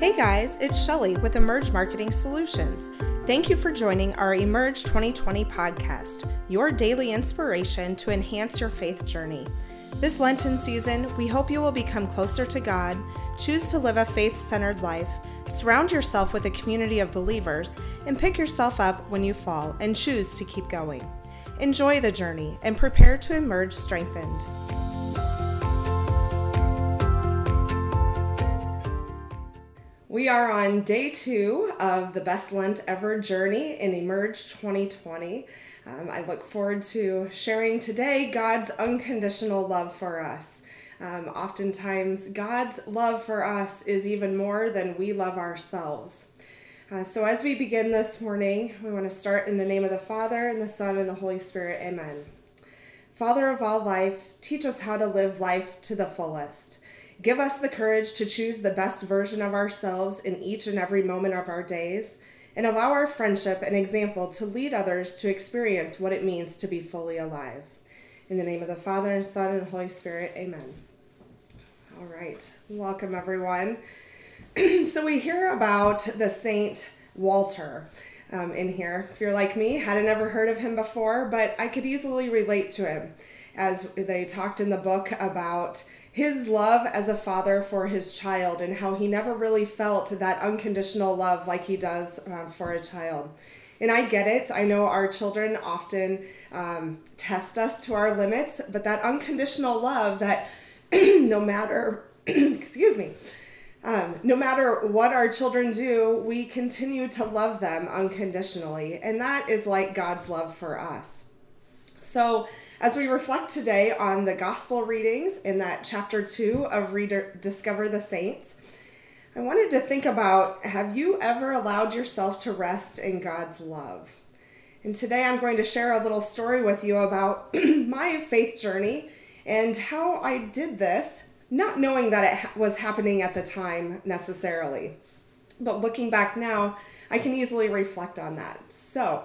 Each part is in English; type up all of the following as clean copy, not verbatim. Hey guys, it's Shelly with Emerge Marketing Solutions. Thank you for joining our Emerge 2020 podcast, your daily inspiration to enhance your faith journey. This Lenten season, we hope you will become closer to God, choose to live a faith-centered life, surround yourself with a community of believers, and pick yourself up when you fall and choose to keep going. Enjoy the journey and prepare to emerge strengthened. We are on day 2 of the Best Lent Ever journey in Emerge 2020. I look forward to sharing today God's unconditional love for us. Oftentimes, God's love for us is even more than we love ourselves. So as we begin this morning, we want to start in the name of the Father, and the Son, and the Holy Spirit. Amen. Father of all life, teach us how to live life to the fullest. Give us the courage to choose the best version of ourselves in each and every moment of our days, and allow our friendship and example to lead others to experience what it means to be fully alive. In the name of the Father, and Son, and Holy Spirit, amen. All right, welcome everyone. So we hear about the Saint Walter in here. If you're like me, hadn't ever heard of him before, but I could easily relate to him as they talked in the book about his love as a father for his child and how he never really felt that unconditional love like he does for a child. And I get it. I know our children often test us to our limits, but that unconditional love that no matter, no matter what our children do, we continue to love them unconditionally. And that is like God's love for us. So as we reflect today on the gospel readings in that chapter 2 of Rediscover the Saints, I wanted to think about, have you ever allowed yourself to rest in God's love? And today I'm going to share a little story with you about my faith journey and how I did this, not knowing that it was happening at the time necessarily. But looking back now, I can easily reflect on that. So,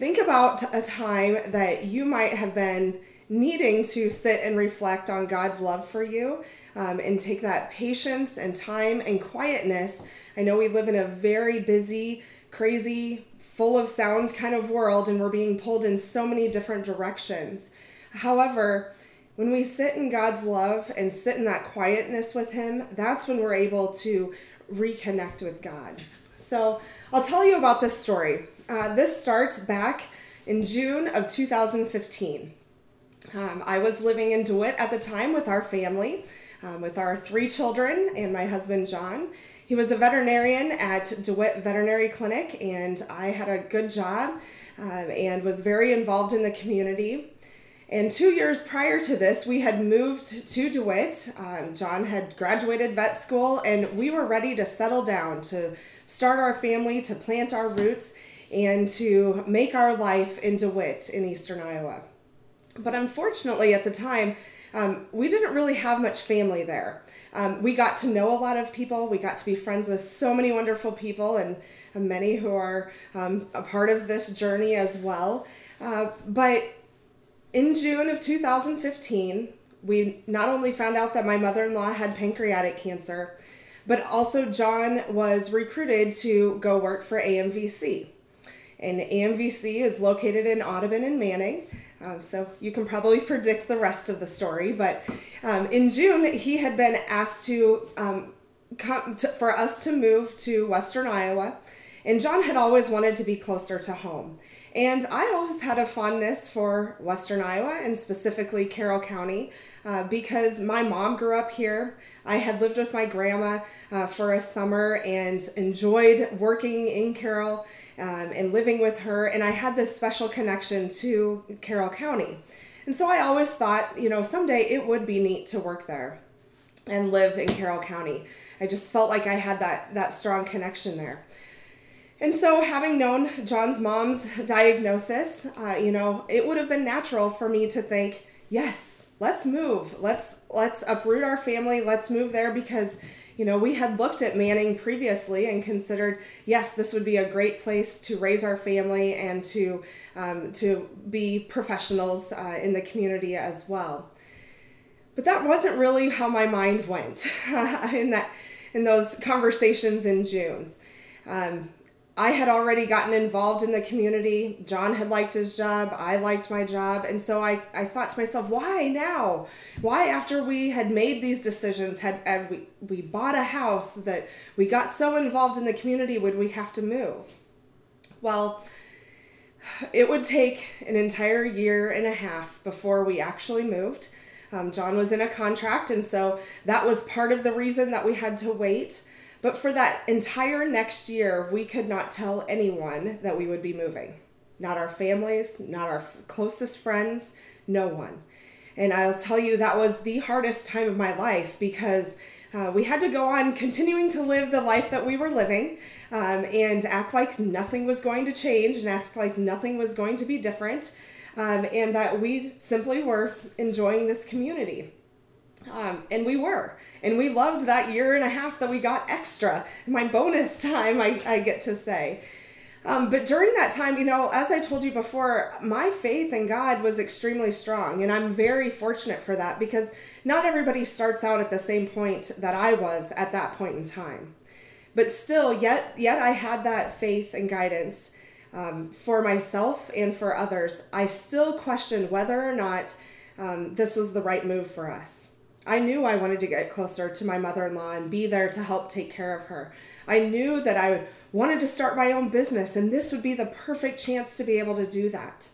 think about a time that you might have been needing to sit and reflect on God's love for you and take that patience and time and quietness. I know we live in a very busy, crazy, full of sound kind of world, and we're being pulled in so many different directions. However, when we sit in God's love and sit in that quietness with Him, that's when we're able to reconnect with God. So I'll tell you about this story. This starts back in June of 2015. I was living in DeWitt at the time with our family, with our 3 children and my husband, John. He was a veterinarian at DeWitt Veterinary Clinic, and I had a good job and was very involved in the community. And 2 years prior to this, we had moved to DeWitt. John had graduated vet school, and we were ready to settle down, to start our family, to plant our roots, and to make our life in DeWitt in Eastern Iowa. But unfortunately at the time, we didn't really have much family there. We got to know a lot of people. We got to be friends with so many wonderful people and many who are a part of this journey as well. But in June of 2015, we not only found out that my mother-in-law had pancreatic cancer, but also John was recruited to go work for AMVC. And AMVC is located in Audubon and Manning, so you can probably predict the rest of the story. But in June, he had been asked to for us to move to Western Iowa, and John had always wanted to be closer to home. And I always had a fondness for Western Iowa and specifically Carroll County because my mom grew up here. I had lived with my grandma for a summer and enjoyed working in Carroll and living with her. And I had this special connection to Carroll County. And so I always thought, you know, someday it would be neat to work there and live in Carroll County. I just felt like I had that strong connection there. And so having known John's mom's diagnosis, it would have been natural for me to think, yes, let's move. Let's uproot our family. Let's move there because, we had looked at Manning previously and considered, yes, this would be a great place to raise our family and to be professionals in the community as well. But that wasn't really how my mind went in that in those conversations in June. I had already gotten involved in the community. John had liked his job. I liked my job. And so I thought to myself, why now? Why, after we had made these decisions, had we bought a house, that we got so involved in the community, would we have to move? Well, it would take an entire 1.5 years before we actually moved. John was in a contract, and so that was part of the reason that we had to wait. But for that entire next year, we could not tell anyone that we would be moving. Not our families, not our closest friends, no one. And I'll tell you, that was the hardest time of my life, because we had to go on continuing to live the life that we were living, and act like nothing was going to change and act like nothing was going to be different, and that we simply were enjoying this community. And we were, and we loved that 1.5 years that we got extra, my bonus time, I get to say. But during that time, you know, as I told you before, my faith in God was extremely strong, and I'm very fortunate for that, because not everybody starts out at the same point that I was at that point in time. But still, yet I had that faith and guidance for myself and for others. I still questioned whether or not this was the right move for us. I knew I wanted to get closer to my mother-in-law and be there to help take care of her. I knew that I wanted to start my own business, and this would be the perfect chance to be able to do that.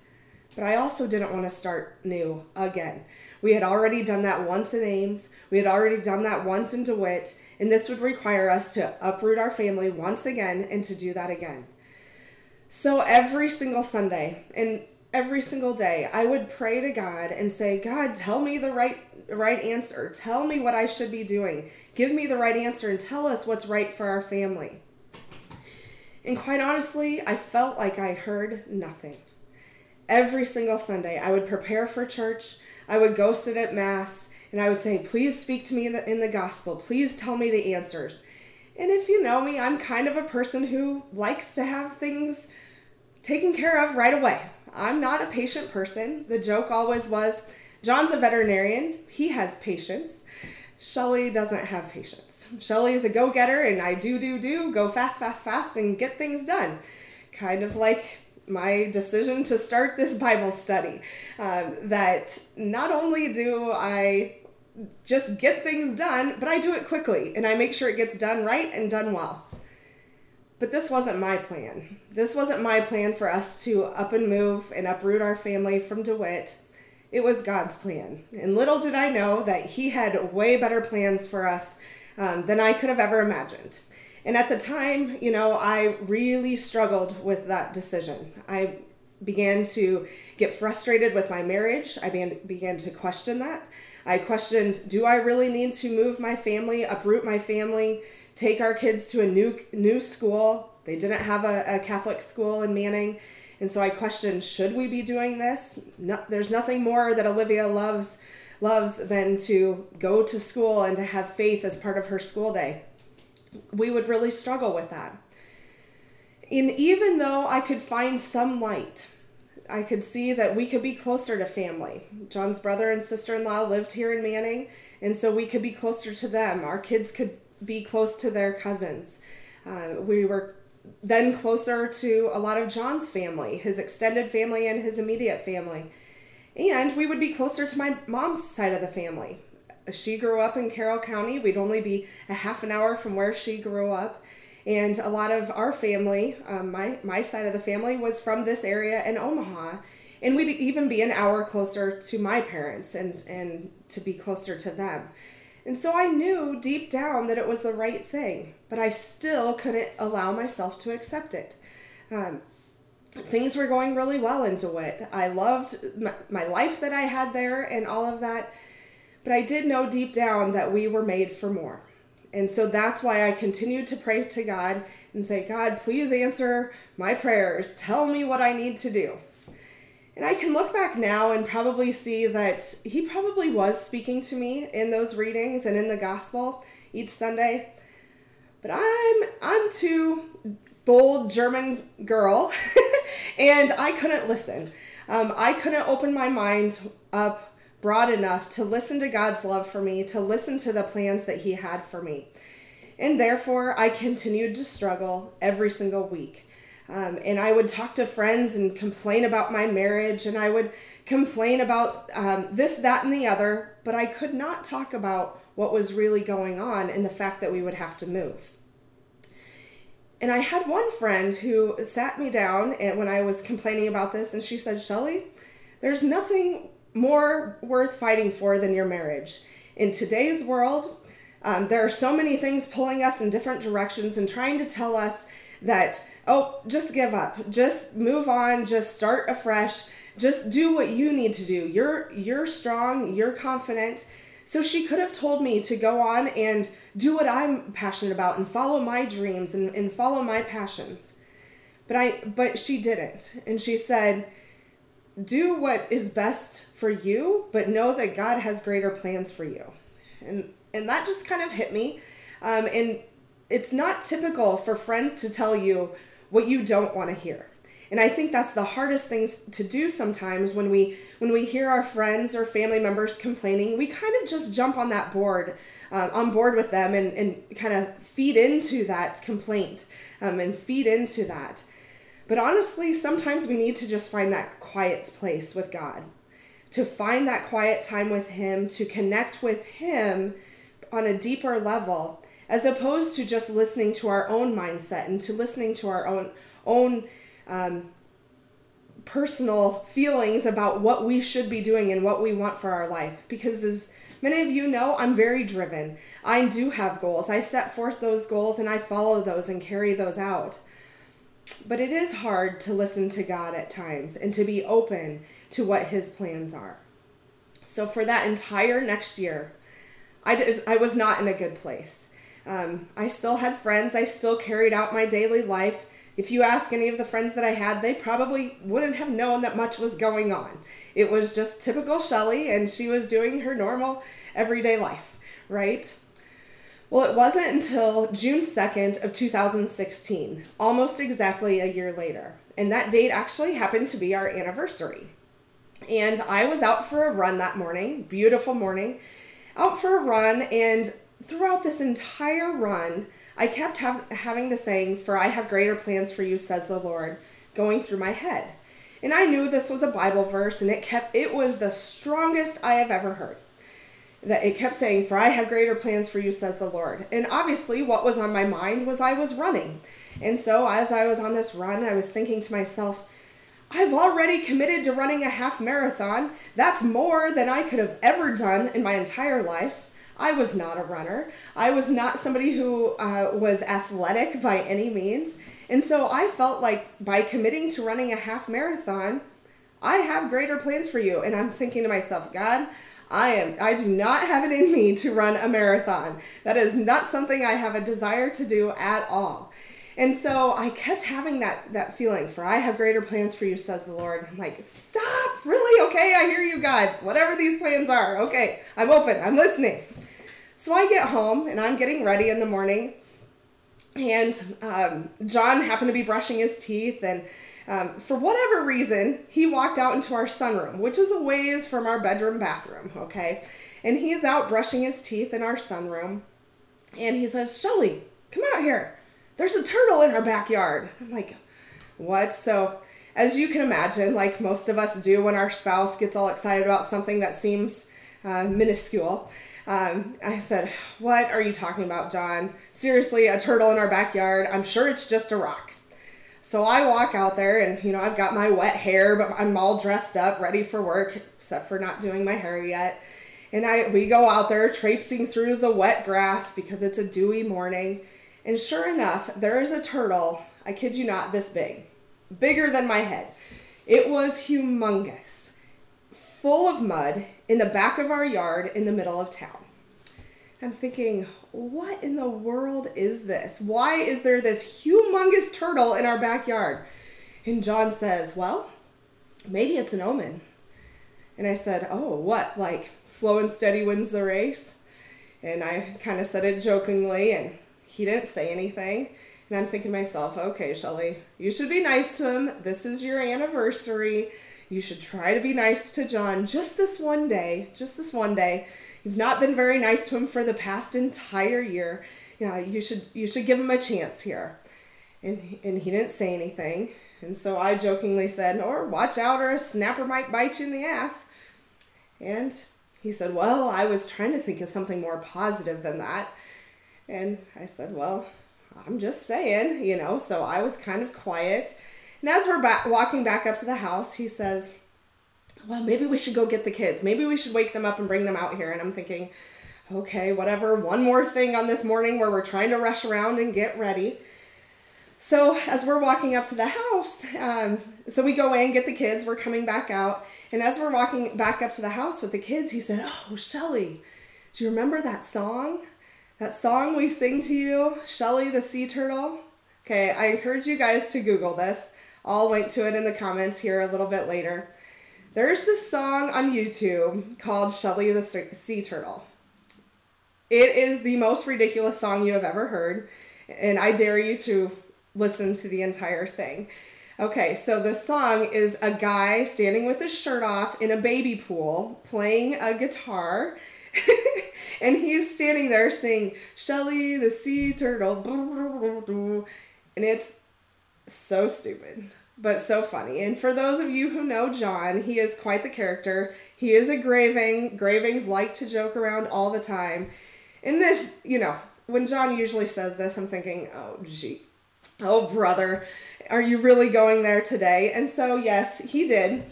But I also didn't want to start new again. We had already done that once in Ames. We had already done that once in DeWitt, and this would require us to uproot our family once again and to do that again. So every single Sunday, and every single day, I would pray to God and say, God, tell me the right answer. Tell me what I should be doing. Give me the right answer and tell us what's right for our family. And quite honestly, I felt like I heard nothing. Every single Sunday, I would prepare for church. I would go sit at Mass, and I would say, please speak to me in the gospel. Please tell me the answers. And if you know me, I'm kind of a person who likes to have things taken care of right away. I'm not a patient person. The joke always was, John's a veterinarian. He has patience. Shelly doesn't have patience. Shelly is a go-getter, and I do, go fast, and get things done. Kind of like my decision to start this Bible study, that not only do I just get things done, but I do it quickly, and I make sure it gets done right and done well. But this wasn't my plan. This wasn't my plan for us to up and move and uproot our family from DeWitt. It was God's plan. And little did I know that He had way better plans for us than I could have ever imagined. And at the time, you know, I really struggled with that decision. I began to get frustrated with my marriage. I began to question that. I questioned, do I really need to move my family, uproot my family, take our kids to a new school? They didn't have a Catholic school in Manning. And so I questioned, should we be doing this? No, there's nothing more that Olivia loves than to go to school and to have faith as part of her school day. We would really struggle with that. And even though I could find some light, I could see that we could be closer to family. John's brother and sister-in-law lived here in Manning, and so we could be closer to them. Our kids could be close to their cousins. We were then closer to a lot of John's family, his extended family and his immediate family. And we would be closer to my mom's side of the family. She grew up in Carroll County. We'd only be a half an hour from where she grew up. And a lot of our family, my side of the family, was from this area in Omaha. And we'd even be an hour closer to my parents and to be closer to them. And so I knew deep down that it was the right thing, but I still couldn't allow myself to accept it. Things were going really well in DeWitt. I loved my life that I had there and all of that, but I did know deep down that we were made for more. And so that's why I continued to pray to God and say, God, please answer my prayers. Tell me what I need to do. And I can look back now and probably see that He probably was speaking to me in those readings and in the gospel each Sunday. But I'm too bold German girl, and I couldn't listen. I couldn't open my mind up broad enough to listen to God's love for me, to listen to the plans that He had for me. and therefore I continued to struggle every single week. And I would talk to friends and complain about my marriage, and I would complain about this, that, and the other, but I could not talk about what was really going on and the fact that we would have to move. And I had one friend who sat me down and when I was complaining about this, and she said, "Shelly, there's nothing more worth fighting for than your marriage. In today's world, there are so many things pulling us in different directions and trying to tell us that, oh, just give up, just move on, just start afresh, just do what you need to do. You're strong, you're confident." So she could have told me to go on and do what I'm passionate about and follow my dreams and follow my passions. But she didn't. And she said, "Do what is best for you, but know that God has greater plans for you." And that just kind of hit me. And it's not typical for friends to tell you what you don't want to hear. And I think that's the hardest things to do sometimes when we hear our friends or family members complaining. We kind of just jump on that board, on board with them and kind of feed into that complaint and feed into that. But honestly, sometimes we need to just find that quiet place with God, to find that quiet time with Him, to connect with Him on a deeper level, as opposed to just listening to our own mindset and to listening to our own personal feelings about what we should be doing and what we want for our life. Because as many of you know, I'm very driven. I do have goals. I set forth those goals and I follow those and carry those out. But it is hard to listen to God at times and to be open to what His plans are. So for that entire next year, I was not in a good place. I still had friends. I still carried out my daily life. If you ask any of the friends that I had, they probably wouldn't have known that much was going on. It was just typical Shelly, and she was doing her normal everyday life, right? Well, it wasn't until June 2nd of 2016, almost exactly a year later. And that date actually happened to be our anniversary. And I was out for a run that morning, beautiful morning, out for a run. And throughout this entire run, I kept having the saying, "For I have greater plans for you, says the Lord," going through my head. And I knew this was a Bible verse, and it was the strongest I have ever heard. That it kept saying, "For I have greater plans for you, says the Lord." And obviously what was on my mind was I was running. And so as I was on this run, I was thinking to myself, I've already committed to running a half marathon. That's more than I could have ever done in my entire life. I was not a runner. I was not somebody who was athletic by any means. And so I felt like by committing to running a half marathon, I have greater plans for you. And I'm thinking to myself, God, I do not have it in me to run a marathon. That is not something I have a desire to do at all. And so I kept having that feeling, "For I have greater plans for you, says the Lord." I'm like, stop, really? Okay, I hear you, God. Whatever these plans are, okay, I'm open, I'm listening. So I get home and I'm getting ready in the morning, and John happened to be brushing his teeth, and for whatever reason, he walked out into our sunroom, which is a ways from our bedroom bathroom, okay? And he's out brushing his teeth in our sunroom, and he says, "Shelly, come out here. There's a turtle in our backyard." I'm like, what? So as you can imagine, like most of us do when our spouse gets all excited about something that seems minuscule, I said, "What are you talking about, John? Seriously, a turtle in our backyard? I'm sure it's just a rock." So I walk out there and, I've got my wet hair, but I'm all dressed up, ready for work, except for not doing my hair yet. And we go out there traipsing through the wet grass because it's a dewy morning. And sure enough, there is a turtle, I kid you not, this big, bigger than my head. It was humongous, full of mud in the back of our yard in the middle of town. I'm thinking, what in the world is this? Why is there this humongous turtle in our backyard? And John says, "Well, maybe it's an omen." And I said, "Oh, what? Like slow and steady wins the race?" And I kind of said it jokingly, and he didn't say anything. And I'm thinking to myself, okay, Shelly, you should be nice to him. This is your anniversary. You should try to be nice to John just this one day. You've not been very nice to him for the past entire year. yeah, you should give him a chance here. And he didn't say anything. And so I jokingly said, or watch out or a snapper might bite you in the ass. And he said, well, I was trying to think of something more positive than that. And I said, well, I'm just saying, you know, so I was kind of quiet. And as we're walking back up to the house, he says, well, maybe we should go get the kids. Maybe we should wake them up and bring them out here. And I'm thinking, okay, whatever, one more thing on this morning where we're trying to rush around and get ready. So as we're walking up to the house, so we go in, get the kids, we're coming back out. And as we're walking back up to the house with the kids, he said, oh, Shelly, do you remember that song? That song we sing to you, Shelly the Sea Turtle? Okay, I encourage you guys to Google this. I'll link to it in the comments here a little bit later. There's this song on YouTube called Shelly the Sea Turtle. It is the most ridiculous song you have ever heard, and I dare you to listen to the entire thing. Okay, so the song is a guy standing with his shirt off in a baby pool playing a guitar, and he's standing there singing, Shelly the Sea Turtle, and it's so stupid, but so funny. And for those of you who know John, he is quite the character. He is a Graving. Gravings like to joke around all the time. And this, you know, when John usually says this, I'm thinking, oh, gee, oh, brother, are you really going there today? And so, yes, he did.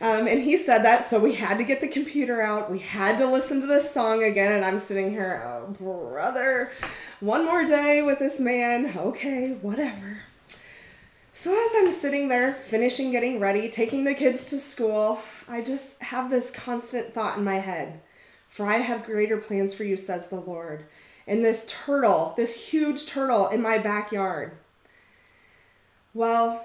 And he said that, so we had to get the computer out. We had to listen to this song again, and I'm sitting here, oh, brother, one more day with this man. Okay, whatever. So as I'm sitting there finishing getting ready, taking the kids to school, I just have this constant thought in my head. For I have greater plans for you, says the Lord. And this turtle, this huge turtle in my backyard. Well,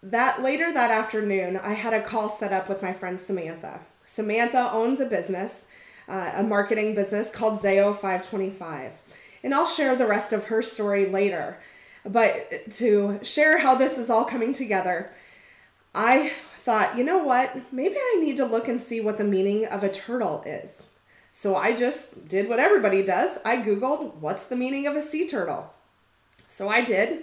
later that afternoon, I had a call set up with my friend Samantha. Samantha owns a business, a marketing business called Zayo 525. And I'll share the rest of her story later. But to share how this is all coming together, I thought, you know what? Maybe I need to look and see what the meaning of a turtle is. So I just did what everybody does. I Googled, what's the meaning of a sea turtle? So I did.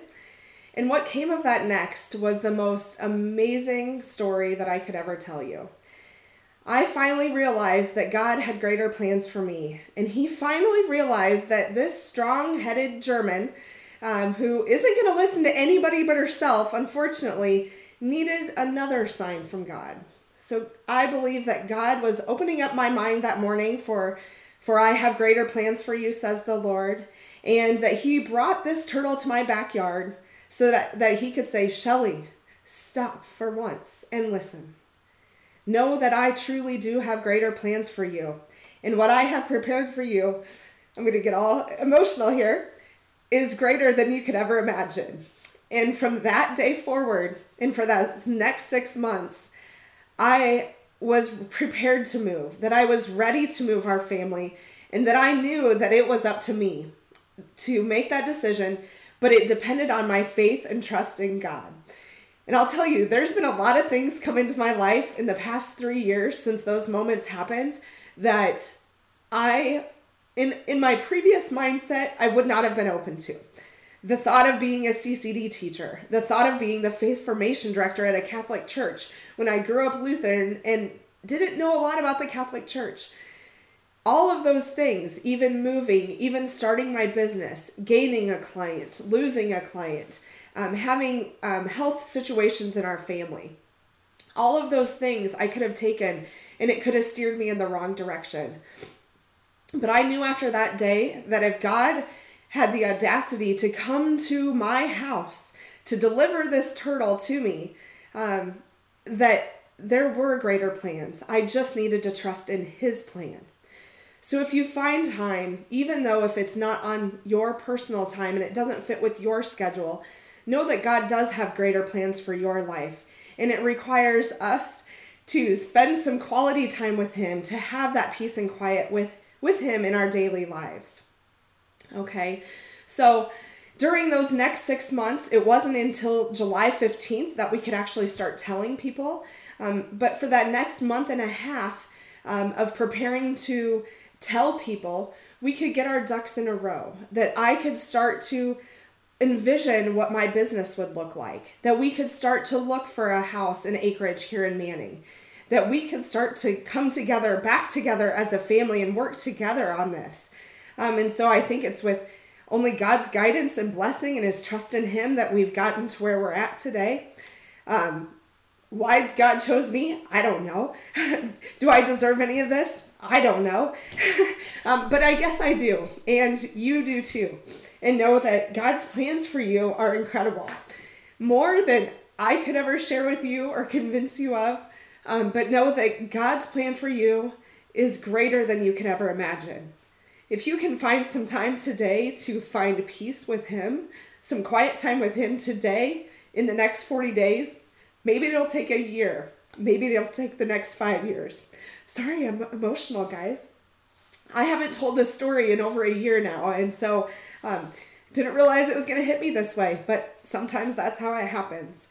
And what came of that next was the most amazing story that I could ever tell you. I finally realized that God had greater plans for me. And he finally realized that this strong-headed German who isn't going to listen to anybody but herself, unfortunately, needed another sign from God. So I believe that God was opening up my mind that morning for I have greater plans for you, says the Lord, and that he brought this turtle to my backyard so that he could say, Shelly, stop for once and listen. Know that I truly do have greater plans for you, and what I have prepared for you, I'm going to get all emotional here, is greater than you could ever imagine. And from that day forward, and for that next 6 months, I was prepared to move, that I was ready to move our family, and that I knew that it was up to me to make that decision, but it depended on my faith and trust in God. And I'll tell you, there's been a lot of things come into my life in the past 3 years since those moments happened that I in my previous mindset, I would not have been open to. The thought of being a CCD teacher, the thought of being the faith formation director at a Catholic church when I grew up Lutheran and didn't know a lot about the Catholic church. All of those things, even moving, even starting my business, gaining a client, losing a client, having health situations in our family. All of those things I could have taken and it could have steered me in the wrong direction. But I knew after that day that if God had the audacity to come to my house to deliver this turtle to me, that there were greater plans. I just needed to trust in his plan. So if you find time, even though if it's not on your personal time and it doesn't fit with your schedule, know that God does have greater plans for your life. And it requires us to spend some quality time with him, to have that peace and quiet with him in our daily lives. Okay, so during those next 6 months, it wasn't until July 15th that we could actually start telling people. But for that next month and a half of preparing to tell people, we could get our ducks in a row, that I could start to envision what my business would look like, that we could start to look for a house in acreage here in Manning, that we could start to come together, back together as a family and work together on this. And so I think it's with only God's guidance and blessing and his trust in him that we've gotten to where we're at today. Why God chose me, I don't know. Do I deserve any of this? I don't know. But I guess I do. And you do too. And know that God's plans for you are incredible. More than I could ever share with you or convince you of. But know that God's plan for you is greater than you can ever imagine. If you can find some time today to find peace with him, some quiet time with him today, in the next 40 days, maybe it'll take a year. Maybe it'll take the next 5 years. Sorry, I'm emotional, guys. I haven't told this story in over a year now, and so didn't realize it was going to hit me this way, but sometimes that's how it happens.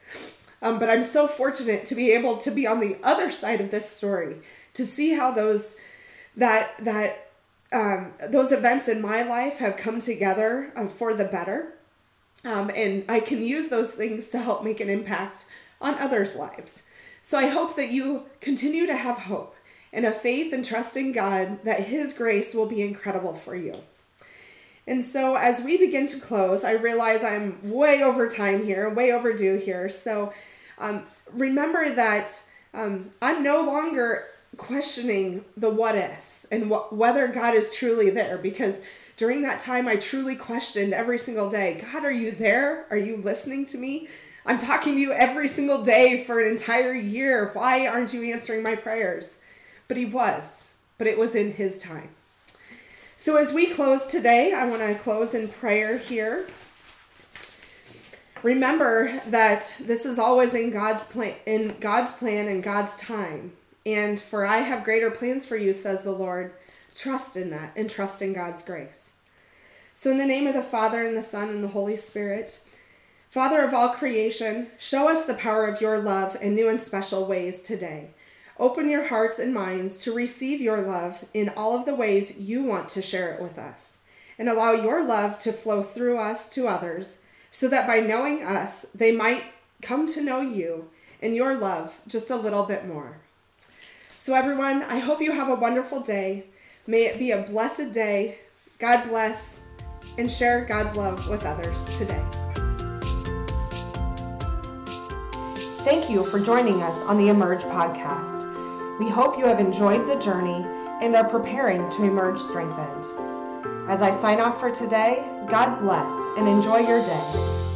But I'm so fortunate to be able to be on the other side of this story, to see how those events in my life have come together for the better. And I can use those things to help make an impact on others' lives. So I hope that you continue to have hope and a faith and trust in God that his grace will be incredible for you. And so as we begin to close, I realize I'm way over time here, way overdue here. So remember that I'm no longer questioning the what ifs and whether God is truly there, because during that time, I truly questioned every single day, God, are you there? Are you listening to me? I'm talking to you every single day for an entire year. Why aren't you answering my prayers? But he was, but it was in his time. So as we close today, I want to close in prayer here. Remember that this is always in God's plan and God's time. And for I have greater plans for you, says the Lord. Trust in that and trust in God's grace. So in the name of the Father and the Son and the Holy Spirit, Father of all creation, show us the power of your love in new and special ways today. Open your hearts and minds to receive your love in all of the ways you want to share it with us, and allow your love to flow through us to others, so that by knowing us, they might come to know you and your love just a little bit more. So everyone, I hope you have a wonderful day. May it be a blessed day. God bless, and share God's love with others today. Thank you for joining us on the Emerge podcast. We hope you have enjoyed the journey and are preparing to emerge strengthened. As I sign off for today, God bless and enjoy your day.